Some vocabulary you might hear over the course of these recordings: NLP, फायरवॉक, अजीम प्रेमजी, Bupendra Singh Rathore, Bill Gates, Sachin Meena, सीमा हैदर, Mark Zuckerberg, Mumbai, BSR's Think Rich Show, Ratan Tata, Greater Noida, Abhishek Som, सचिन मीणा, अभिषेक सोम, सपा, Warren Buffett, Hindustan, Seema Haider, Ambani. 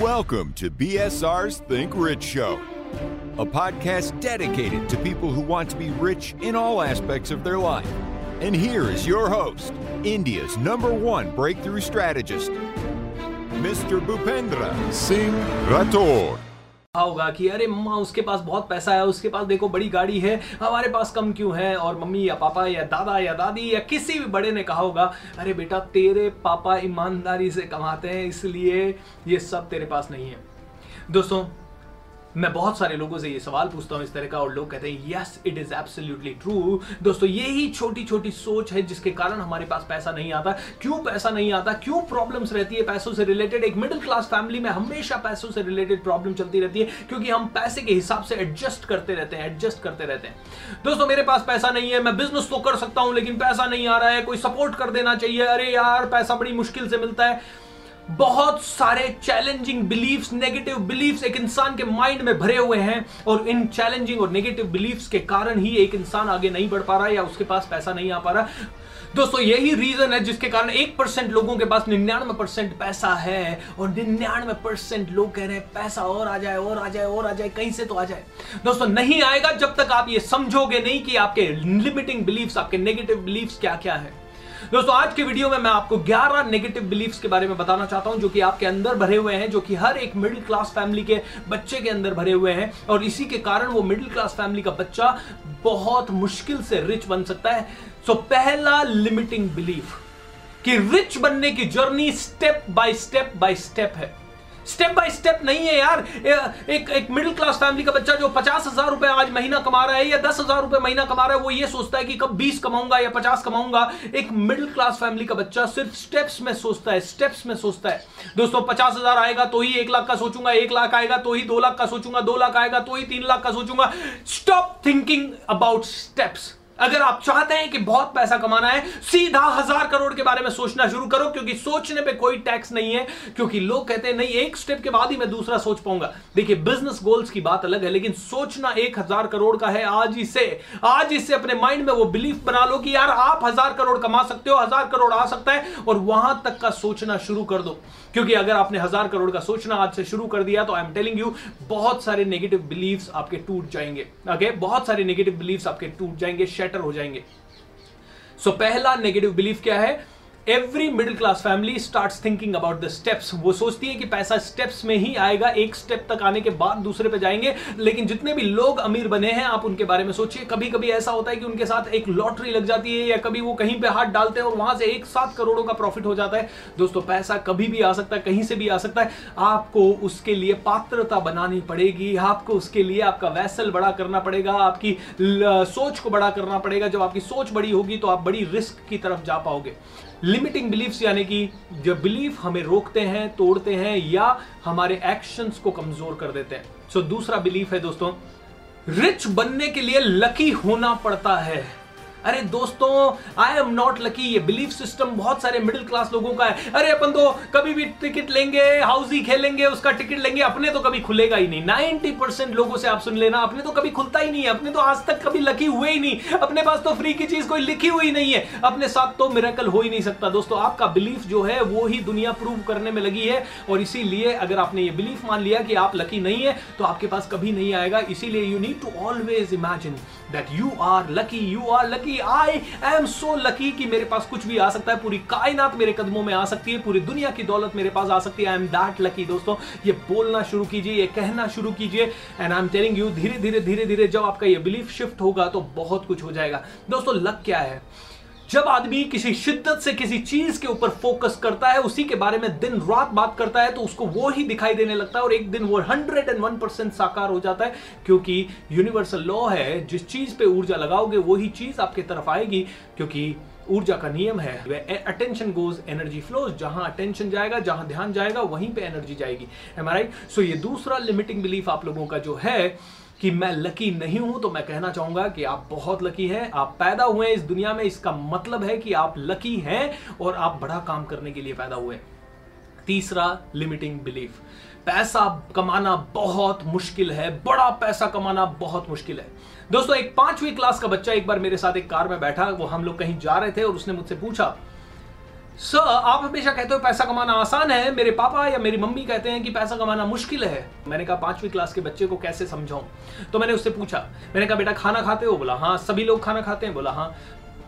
Welcome to BSR's Think Rich Show, a podcast dedicated to people who want to be rich in all aspects of their life. And here is your host, India's #1 breakthrough strategist, Mr. Bupendra Singh Rathore. होगा कि अरे मम्मा उसके पास बहुत पैसा है, उसके पास देखो बड़ी गाड़ी है, हमारे पास कम क्यों है। और मम्मी या पापा या दादा या दादी या किसी भी बड़े ने कहा होगा, अरे बेटा तेरे पापा ईमानदारी से कमाते हैं इसलिए ये सब तेरे पास नहीं है। दोस्तों, मैं बहुत सारे लोगों से ये सवाल पूछता हूँ इस तरह का, और लोग कहते हैं yes it is absolutely true. दोस्तों, यही छोटी छोटी सोच है जिसके कारण हमारे पास पैसा नहीं आता। क्यों पैसा नहीं आता, क्यों प्रॉब्लम्स रहती है पैसों से रिलेटेड? एक मिडिल क्लास फैमिली में हमेशा पैसों से रिलेटेड प्रॉब्लम चलती रहती है, क्योंकि हम पैसे के हिसाब से एडजस्ट करते रहते हैं। दोस्तों, मेरे पास पैसा नहीं है, मैं बिजनेस तो कर सकता हूँ लेकिन पैसा नहीं आ रहा है, कोई सपोर्ट कर देना चाहिए, अरे यार पैसा बड़ी मुश्किल से मिलता है। बहुत सारे चैलेंजिंग बिलीफ्स, नेगेटिव बिलीफ्स एक इंसान के माइंड में भरे हुए हैं, और इन चैलेंजिंग और नेगेटिव बिलीफ्स के कारण ही एक इंसान आगे नहीं बढ़ पा रहा है या उसके पास पैसा नहीं आ पा रहा। दोस्तों, यही रीजन है जिसके कारण 1% लोगों के पास 99% पैसा है, और 99% लोग कह रहे हैं पैसा और आ जाए और आ जाए और आ जाए, कहीं से तो आ जाए। दोस्तों, नहीं आएगा जब तक आप ये समझोगे नहीं कि आपके लिमिटिंग बिलीफ्स, आपके नेगेटिव बिलीफ्स क्या क्या है। दोस्तों, आज के वीडियो में मैं आपको 11 नेगेटिव बिलीफ्स के बारे में बताना चाहता हूं जो कि आपके अंदर भरे हुए हैं, जो कि हर एक मिडिल क्लास फैमिली के बच्चे के अंदर भरे हुए हैं, और इसी के कारण वो मिडिल क्लास फैमिली का बच्चा बहुत मुश्किल से रिच बन सकता है। सो पहला लिमिटिंग बिलीफ कि रिच बनने की जर्नी स्टेप बाय स्टेप है। स्टेप बाय स्टेप नहीं है यार। एक मिडिल क्लास फैमिली का बच्चा जो 50,000 रुपए आज महीना कमा रहा है या 10,000 रुपए महीना कमा रहा है, वो ये सोचता है कि कब 20 कमाऊंगा या 50 कमाऊंगा। एक मिडिल क्लास फैमिली का बच्चा सिर्फ स्टेप्स में सोचता है। दोस्तों, 50,000 आएगा तो ही 1 लाख का सोचूंगा, 1 लाख आएगा तो ही 2 लाख का सोचूंगा, 2 लाख आएगा तो ही 3 लाख का सोचूंगा। Stop thinking about steps. अगर आप चाहते हैं कि बहुत पैसा कमाना है, सीधा 1000 करोड़ के बारे में सोचना शुरू करो, क्योंकि सोचने पे कोई टैक्स नहीं है। क्योंकि लोग कहते हैं नहीं, एक स्टेप के बाद ही मैं दूसरा सोच पाऊंगा। देखिए, बिजनेस गोल्स की बात अलग है, लेकिन सोचना 1000 करोड़ का है। आज ही से अपने माइंड में वो बिलीफ बना लो कि यार आप 1000 करोड़ कमा सकते हो, 1000 करोड़ आ सकता है, और वहां तक का सोचना शुरू कर दो। क्योंकि अगर आपने 1000 करोड़ का सोचना आज से शुरू कर दिया तो आई एम टेलिंग यू, बहुत सारे नेगेटिव बिलीव्स आपके टूट जाएंगे। ओके, बहुत सारे नेगेटिव बिलीव्स आपके टूट जाएंगे, शैटर हो जाएंगे। सो पहला नेगेटिव बिलीफ क्या है? Every middle class family starts thinking about the steps. वो सोचती है कि पैसा स्टेप्स में ही आएगा, एक स्टेप तक आने के बाद दूसरे पे जाएंगे। लेकिन जितने भी लोग अमीर बने हैं, आप उनके बारे में सोचिए, कभी कभी ऐसा होता है कि उनके साथ एक लॉटरी लग जाती है, या कभी वो कहीं पे हाथ डालते हैं और वहां से एक साथ करोड़ों का प्रॉफिट हो जाता है। दोस्तों, पैसा कभी भी आ सकता है, कहीं से भी आ सकता है। आपको उसके लिए पात्रता बनानी पड़ेगी, आपको उसके लिए आपका वैसल बड़ा करना पड़ेगा, आपकी सोच को बड़ा करना पड़ेगा। जब आपकी सोच बड़ी होगी तो आप बड़ी रिस्क की तरफ जा पाओगे। लिमिटिंग बिलीफ्स यानी कि जो बिलीफ हमें रोकते हैं, तोड़ते हैं, या हमारे एक्शंस को कमजोर कर देते हैं। सो दूसरा बिलीफ है दोस्तों, रिच बनने के लिए लकी होना पड़ता है। अरे दोस्तों, आई एम नॉट लकी, ये बिलीफ सिस्टम बहुत सारे मिडिल क्लास लोगों का है। अरे अपन तो कभी भी टिकट लेंगे, हाउस ही खेलेंगे, उसका टिकट लेंगे, अपने तो कभी खुलेगा ही नहीं। 90% लोगों से आप सुन लेना, अपने तो कभी खुलता ही नहीं है, अपने तो आज तक कभी लकी हुए ही नहीं, अपने पास तो फ्री की चीज कोई लिखी हुई नहीं है, अपने साथ तो मिरेकल हो ही नहीं सकता। दोस्तों, आपका बिलीफ जो है वो ही दुनिया प्रूव करने में लगी है, और इसीलिए अगर आपने ये बिलीफ मान लिया कि आप लकी नहीं है तो आपके पास कभी नहीं आएगा। इसीलिए you need to always imagine that you are lucky. I am so lucky कि मेरे पास कुछ भी आ सकता है, पूरी कायनात मेरे कदमों में आ सकती है, पूरी दुनिया की दौलत मेरे पास आ सकती है। I am that lucky। दोस्तों, ये बोलना शुरू कीजिए, ये कहना शुरू कीजिए, and I am telling you, धीरे धीरे जब आपका ये बिलीफ शिफ्ट होगा तो बहुत कुछ हो जाएगा। दोस्तों, लक क्या है? जब आदमी किसी शिद्दत से किसी चीज के ऊपर फोकस करता है, उसी के बारे में दिन रात बात करता है, तो उसको वो ही दिखाई देने लगता है, और एक दिन वो 101% साकार हो जाता है। क्योंकि यूनिवर्सल लॉ है, जिस चीज पे ऊर्जा लगाओगे वही चीज आपके तरफ आएगी। क्योंकि ऊर्जा का नियम है, अटेंशन गोज एनर्जी फ्लोज। जहां अटेंशन जाएगा, जहां ध्यान जाएगा, वहीं पे एनर्जी जाएगी। M I right? सो ये दूसरा लिमिटिंग बिलीफ आप लोगों का जो है कि मैं लकी नहीं हूं, तो मैं कहना चाहूंगा कि आप बहुत लकी हैं। आप पैदा हुए इस दुनिया में, इसका मतलब है कि आप लकी हैं और आप बड़ा काम करने के लिए पैदा हुए। तीसरा लिमिटिंग बिलीफ, पैसा कमाना बहुत मुश्किल है, बड़ा पैसा कमाना बहुत मुश्किल है। दोस्तों, एक 5वीं क्लास का बच्चा एक बार मेरे साथ एक कार में बैठा, वो हम लोग कहीं जा रहे थे, और उसने मुझसे पूछा सर आप हमेशा कहते हो पैसा कमाना आसान है, मेरे पापा या मेरी मम्मी कहते हैं कि पैसा कमाना मुश्किल है। मैंने कहा 5वीं क्लास के बच्चे को कैसे समझाऊं, तो मैंने उससे पूछा, मैंने कहा बेटा खाना खाते हो? बोला हाँ। सभी लोग खाना खाते हैं? बोला हाँ।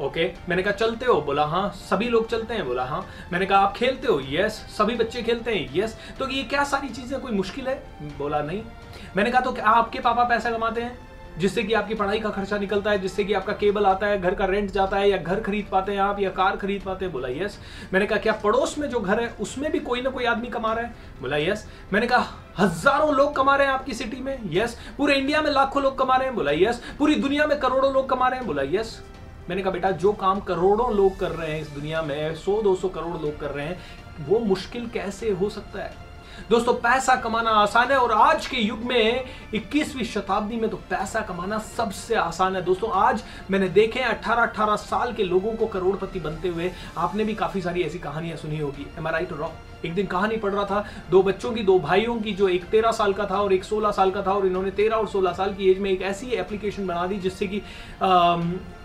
ओके। मैंने कहा चलते हो? बोला हाँ। सभी लोग चलते हैं? बोला हाँ। मैंने कहा आप खेलते हो? यस। सभी बच्चे खेलते हैं? यस। तो ये क्या सारी चीज़ें कोई मुश्किल है? बोला नहीं। मैंने कहा तो क्या आपके पापा पैसा कमाते हैं जिससे कि आपकी पढ़ाई का खर्चा निकलता है, जिससे कि आपका केबल आता है, घर का रेंट जाता है, या घर खरीद पाते हैं आप, या कार खरीद पाते हैं? बोला यस। मैंने कहा क्या पड़ोस में जो घर है उसमें भी कोई ना कोई आदमी कमा रहा है? बोला यस। मैंने कहा हजारों लोग कमा रहे हैं आपकी सिटी में? यस। पूरे इंडिया में लाखों लोग कमा रहे हैं? बोला यस। पूरी दुनिया में करोड़ों लोग कमा रहे हैं? बोला यस। मैंने कहा बेटा जो काम करोड़ों लोग कर रहे हैं इस दुनिया में, 100-200 करोड़ लोग कर रहे हैं, वो मुश्किल कैसे हो सकता है? दोस्तों पैसा कमाना आसान है और आज के युग में 21वीं शताब्दी में तो पैसा कमाना सबसे आसान है। दोस्तों आज मैंने देखे 18-18 साल के लोगों को करोड़पति बनते हुए, आपने भी काफी सारी ऐसी कहानियां सुनी होगी। Am I right? एक दिन कहानी पढ़ रहा था दो बच्चों की, दो भाइयों की, जो एक 13 साल का था और एक 16 साल का था, और इन्होंने 13 और 16 साल की एज में एक ऐसी एप्लीकेशन बना दी जिससे कि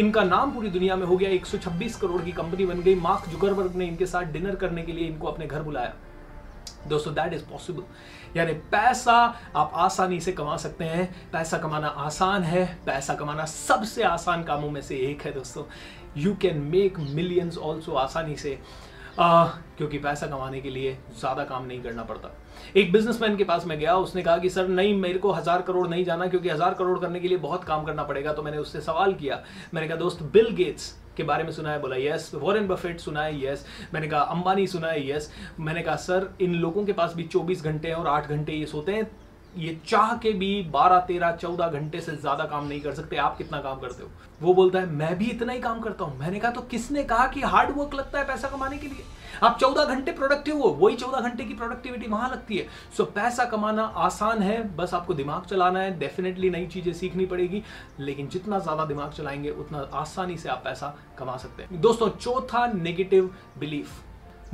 इनका नाम पूरी दुनिया में हो गया। 126 करोड़ की कंपनी बन गई। मार्क जुकरबर्ग ने इनके साथ डिनर करने के लिए इनको अपने घर बुलाया। दोस्तों दैट इज पॉसिबल, यानी पैसा आप आसानी से कमा सकते हैं। पैसा कमाना आसान है, पैसा कमाना सबसे आसान कामों में से एक है। दोस्तों you can make millions also आसानी से, क्योंकि पैसा कमाने के लिए ज़्यादा काम नहीं करना पड़ता। एक बिजनेसमैन के पास मैं गया, उसने कहा कि सर नहीं मेरे को 1000 करोड़ नहीं जाना, क्योंकि 1000 करोड़ करने के लिए बहुत काम करना पड़ेगा। तो मैंने उससे सवाल किया, मैंने कहा दोस्त बिल गेट्स के बारे में सुना है? बोला यस। वॉरेन बफेट सुना है? यस। मैंने कहा अंबानी सुना है? यस। मैंने कहा सर इन लोगों के पास भी 24 घंटे हैं और 8 घंटे ये सोते हैं, ये चाह के भी 12-13-14 घंटे से ज़्यादा काम नहीं कर सकते। आप कितना काम करते हो? वो बोलता है मैं भी इतना ही काम करता हूँ। मैंने कहा तो किसने कहा कि हार्ड वर्क लगता है पैसा कमाने के लिए? आप 14 घंटे प्रोडक्टिव हो, वही 14 घंटे की प्रोडक्टिविटी वहाँ लगती है। सो पैसा कमाना आसान है, बस आपको दिमाग चलाना है। डेफिनेटली नई चीज़ें सीखनी पड़ेगी, लेकिन जितना ज़्यादा दिमाग चलाएंगे उतना आसानी से आप पैसा कमा सकते हैं। दोस्तों चौथा नेगेटिव बिलीफ,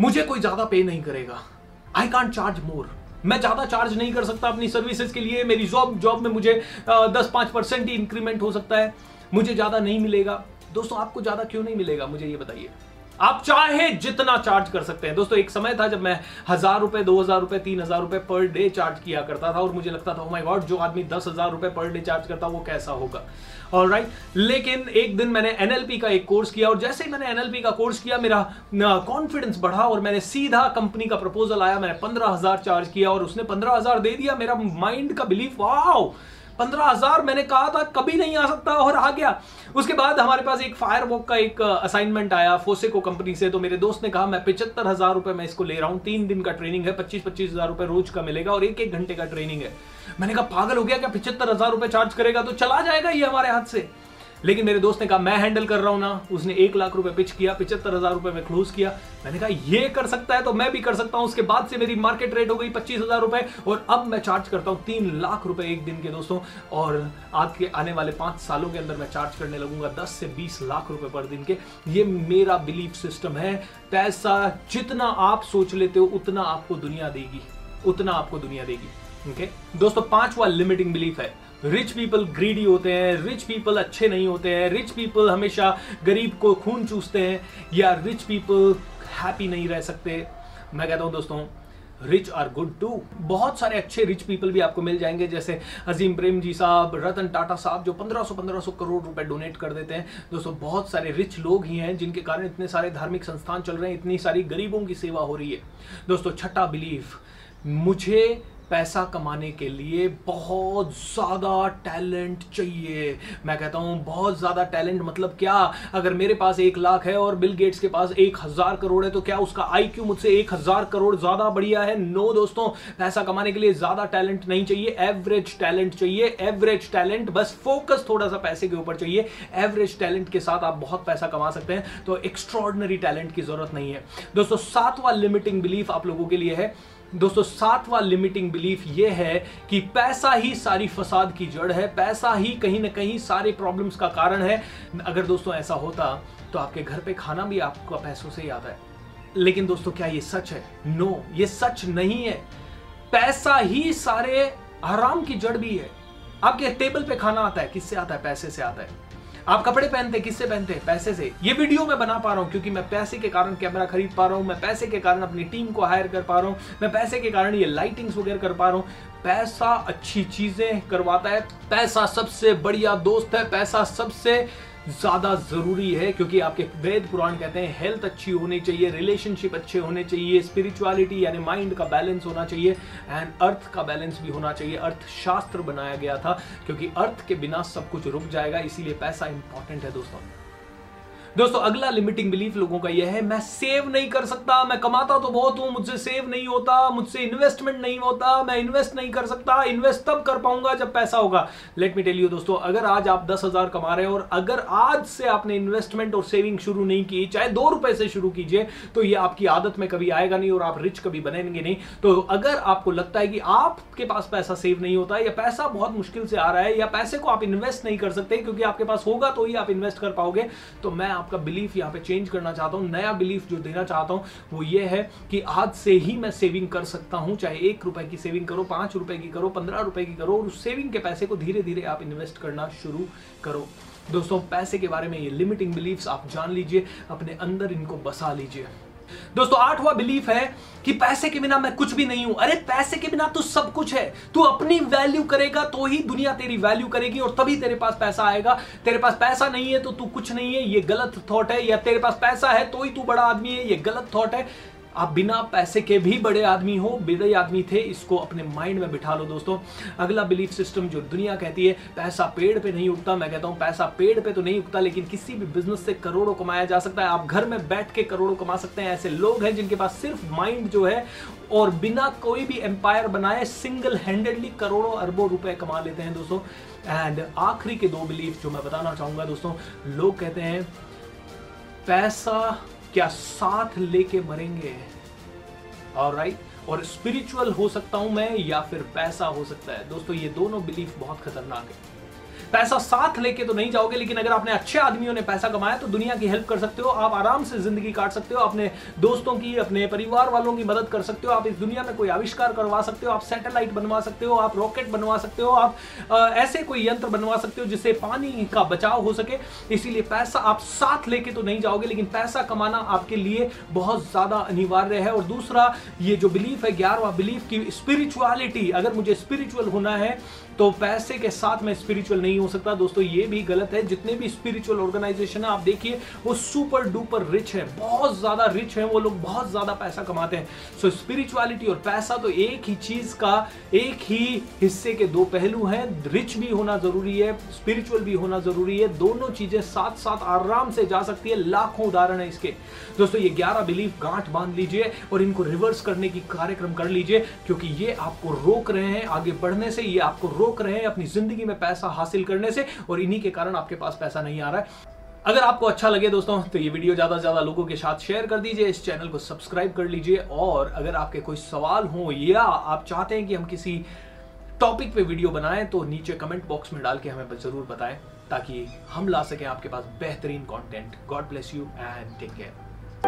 मुझे कोई ज़्यादा पे नहीं करेगा। आई कांट चार्ज मोर, मैं ज़्यादा चार्ज नहीं कर सकता अपनी सर्विसेज के लिए। मेरी जॉब में मुझे 10-5% ही इंक्रीमेंट हो सकता है, मुझे ज़्यादा नहीं मिलेगा। दोस्तों आपको ज़्यादा क्यों नहीं मिलेगा मुझे ये बताइए? आप चाहे जितना चार्ज कर सकते हैं। दोस्तों एक समय था जब मैं 1000 रुपये, 2000 रुपये, 3000 रुपये पर डे चार्ज किया करता था और मुझे लगता था ओ माय गॉड, जो आदमी 10,000 रुपये पर डे चार्ज करता वो कैसा होगा। ऑलराइट, लेकिन एक दिन मैंने एनएलपी का एक कोर्स किया और जैसे ही मैंने एनएलपी का कोर्स किया मेरा कॉन्फिडेंस बढ़ा और मैंने सीधा कंपनी का प्रपोजल आया, मैंने 15,000 चार्ज किया और उसने 15,000 दे दिया। मेरा माइंड का बिलीफ, वाओ 15,000 मैंने कहा था कभी नहीं आ सकता, और आ गया। उसके बाद हमारे पास एक फायरवॉक का एक असाइनमेंट आया फोसेको कंपनी से, तो मेरे दोस्त ने कहा मैं 75,000 रुपये मैं इसको ले रहा हूँ, 3 दिन का ट्रेनिंग है, 25-25,000 रुपये रोज का मिलेगा और 1-1 घंटे का ट्रेनिंग है। मैंने कहा पागल हो गया क्या, 75,000 रुपये चार्ज करेगा तो चला जाएगा ये हमारे हाथ से। लेकिन मेरे दोस्त ने कहा मैं हैंडल कर रहा हूँ ना। उसने 1 लाख रुपए पिच किया, 75,000 रुपये में क्लोज किया। मैंने कहा ये कर सकता है तो मैं भी कर सकता हूँ। उसके बाद से मेरी मार्केट रेट हो गई 25,000 रुपये और अब मैं चार्ज करता हूँ 3 लाख रुपए एक दिन के। दोस्तों और आज के आने वाले 5 सालों के अंदर मैं चार्ज करने लगूंगा 10 से 20 लाख रुपये पर दिन के। ये मेरा बिलीफ सिस्टम है। पैसा जितना आप सोच लेते हो उतना आपको दुनिया देगी, उतना आपको दुनिया देगी। Okay? दोस्तों 5वां लिमिटिंग बिलीफ है, रिच पीपल ग्रीडी होते हैं, रिच पीपल अच्छे नहीं होते हैं, रिच पीपल हमेशा गरीब को खून चूसते हैं, या रिच पीपल हैप्पी नहीं रह सकते। मैं कहता हूं दोस्तों रिच आर गुड टू। बहुत सारे अच्छे रिच पीपल भी आपको मिल जाएंगे, जैसे अजीम प्रेमजी साहब, रतन टाटा साहब, जो 1500-1500 करोड़ रुपए डोनेट कर देते हैं। दोस्तों बहुत सारे रिच लोग ही हैं जिनके कारण इतने सारे धार्मिक संस्थान चल रहे हैं, इतनी सारी गरीबों की सेवा हो रही है। दोस्तों छठा बिलीफ, मुझे पैसा कमाने के लिए बहुत ज़्यादा टैलेंट चाहिए। मैं कहता हूँ बहुत ज़्यादा टैलेंट मतलब क्या, अगर मेरे पास 1 लाख है और बिल गेट्स के पास 1,000 करोड़ है तो क्या उसका आईक्यू मुझसे 1,000 करोड़ ज़्यादा बढ़िया है? नो दोस्तों, पैसा कमाने के लिए ज़्यादा टैलेंट नहीं चाहिए, एवरेज टैलेंट चाहिए। एवरेज टैलेंट, बस फोकस थोड़ा सा पैसे के ऊपर चाहिए। एवरेज टैलेंट के साथ आप बहुत पैसा कमा सकते हैं, तो एक्स्ट्रॉर्डनरी टैलेंट की ज़रूरत नहीं है। दोस्तों 7वां लिमिटिंग बिलीफ आप लोगों के लिए है। दोस्तों 7वां लिमिटिंग बिलीफ ये है कि पैसा ही सारी फसाद की जड़ है, पैसा ही कहीं ना कहीं सारे प्रॉब्लम्स का कारण है। अगर दोस्तों ऐसा होता तो आपके घर पे खाना भी आपको पैसों से ही आता है। लेकिन दोस्तों क्या ये सच है? नो, ये सच नहीं है। पैसा ही सारे आराम की जड़ भी है। आपके टेबल पे खाना आता है, किससे आता है? पैसे से आता है। आप कपड़े पहनते किससे पहनते हैं? पैसे से। ये वीडियो मैं बना पा रहा हूँ क्योंकि मैं पैसे के कारण कैमरा खरीद पा रहा हूँ, मैं पैसे के कारण अपनी टीम को हायर कर पा रहा हूँ, मैं पैसे के कारण ये लाइटिंग्स वगैरह कर पा रहा हूँ। पैसा अच्छी चीजें करवाता है, पैसा सबसे बढ़िया दोस्त है, पैसा सबसे ज़्यादा ज़रूरी है क्योंकि आपके वेद पुराण कहते हैं हेल्थ अच्छी होनी चाहिए, रिलेशनशिप अच्छे होने चाहिए, स्पिरिचुअलिटी यानी माइंड का बैलेंस होना चाहिए एंड अर्थ का बैलेंस भी होना चाहिए। अर्थशास्त्र बनाया गया था क्योंकि अर्थ के बिना सब कुछ रुक जाएगा, इसीलिए पैसा इंपॉर्टेंट है दोस्तों। दोस्तों अगला लिमिटिंग बिलीफ लोगों का यह है, मैं सेव नहीं कर सकता, मैं कमाता तो बहुत हूं, मुझसे सेव नहीं होता, मुझसे इन्वेस्टमेंट नहीं होता, मैं इन्वेस्ट नहीं कर सकता, इन्वेस्ट तब कर पाऊंगा जब पैसा होगा। लेट मी टेल यू दोस्तों, अगर आज आप 10,000 कमा रहे हो और अगर आज से आपने इन्वेस्टमेंट और सेविंग शुरू नहीं की, चाहे 2 रुपए से शुरू कीजिए, तो यह आपकी आदत में कभी आएगा नहीं और आप रिच कभी बनेंगे नहीं। तो अगर आपको लगता है कि आपके पास पैसा सेव नहीं होता या पैसा बहुत मुश्किल से आ रहा है या पैसे को आप इन्वेस्ट नहीं कर सकते क्योंकि आपके पास होगा तो ही आप इन्वेस्ट कर पाओगे, तो मैं आपका बिलीफ यहां पे चेंज करना चाहता हूं। नया बिलीफ जो देना चाहता हूं वो ये है कि आज से ही मैं सेविंग कर सकता हूं, चाहे 1 रुपए की सेविंग करो, 5 रुपए की करो, 15 रुपए की करो, और उस सेविंग के पैसे को धीरे धीरे आप इन्वेस्ट करना शुरू करो। दोस्तों पैसे के बारे में ये लिमिटिंग बिलीफ्स आप जान लीजिए, अपने अंदर इनको बसा लीजिए। दोस्तों 8वां बिलीफ है कि पैसे के बिना मैं कुछ भी नहीं हूं। अरे पैसे के बिना तो सब कुछ है, तू अपनी वैल्यू करेगा तो ही दुनिया तेरी वैल्यू करेगी और तभी तेरे पास पैसा आएगा। तेरे पास पैसा नहीं है तो तू कुछ नहीं है, ये गलत थॉट है, या तेरे पास पैसा है तो ही तू बड़ा आदमी है, ये गलत थॉट है। आप बिना पैसे के भी बड़े आदमी हो, बड़े आदमी थे, इसको अपने माइंड में बिठा लो दोस्तों। अगला बिलीफ सिस्टम जो दुनिया कहती है पैसा पेड़ पे नहीं उगता, मैं कहता हूं पैसा पेड़ पे तो नहीं उगता लेकिन किसी भी बिजनेस से करोड़ों कमाया जा सकता है। आप घर में बैठ के करोड़ों कमा सकते हैं। ऐसे लोग हैं जिनके पास सिर्फ माइंड जो है और बिना कोई भी एम्पायर बनाए सिंगल हैंडेडली करोड़ों अरबों रुपए कमा लेते हैं दोस्तों। एंड आखिरी के 2 बिलीफ जो मैं बताना चाहूँगा दोस्तों, लोग कहते हैं पैसा क्या साथ लेके मरेंगे, ऑलराइट, और स्पिरिचुअल हो सकता हूं मैं या फिर पैसा हो सकता है। दोस्तों ये दोनों बिलीफ बहुत खतरनाक है। पैसा साथ लेके तो नहीं जाओगे लेकिन अगर आपने अच्छे आदमियों ने पैसा कमाया तो दुनिया की हेल्प कर सकते हो, आप आराम से जिंदगी काट सकते हो, अपने दोस्तों की, अपने परिवार वालों की मदद कर सकते हो, आप इस दुनिया में कोई आविष्कार करवा सकते हो, आप सैटेलाइट बनवा सकते हो, आप रॉकेट बनवा सकते हो, आप ऐसे कोई यंत्र बनवा सकते हो जिससे पानी का बचाव हो सके। इसीलिए पैसा आप साथ लेके तो नहीं जाओगे लेकिन पैसा कमाना आपके लिए बहुत ज्यादा अनिवार्य है। और दूसरा ये जो बिलीफ है 11वां बिलीफ की स्पिरिचुअलिटी, अगर मुझे स्पिरिचुअल होना है तो पैसे के साथ मैं स्पिरिचुअल नहीं हो सकता। दोस्तों ये भी गलत है। जितने भी स्पिरिचुअल ऑर्गेनाइजेशन है आप देखिए वो सुपर डुपर रिच है, बहुत ज्यादा रिच है वो लोग, बहुत ज्यादा पैसा कमाते हैं। सो स्पिरिचुअलिटी और पैसा तो एक ही चीज का, एक ही हिस्से के 2 पहलू हैं। रिच भी होना जरूरी है, स्पिरिचुअल भी होना जरूरी है, दोनों चीजें साथ साथ आराम से जा सकती है। लाखों उदाहरण है इसके। दोस्तों ये 11 बिलीफ गांठ बांध लीजिए और इनको रिवर्स करने की कार्यक्रम कर लीजिए क्योंकि ये आपको रोक रहे हैं आगे बढ़ने से, ये आपको रोक रहे हैं अपनी जिंदगी में पैसा हासिल करने से और इन्हीं के कारण आपके पास पैसा नहीं आ रहा है। अगर आपको अच्छा लगे दोस्तों तो ये वीडियो ज़्यादा से ज़्यादा लोगों के साथ शेयर कर दीजिए, इस चैनल को सब्सक्राइब कर लीजिए और अगर आपके कोई सवाल हो या आप चाहते हैं कि हम किसी टॉपिक पे वीडियो बनाएं तो नीचे कमेंट बॉक्स में डाल के हमें ज़रूर बताएं ताकि हम ला सकें आपके पास बेहतरीन content. God bless you and take care.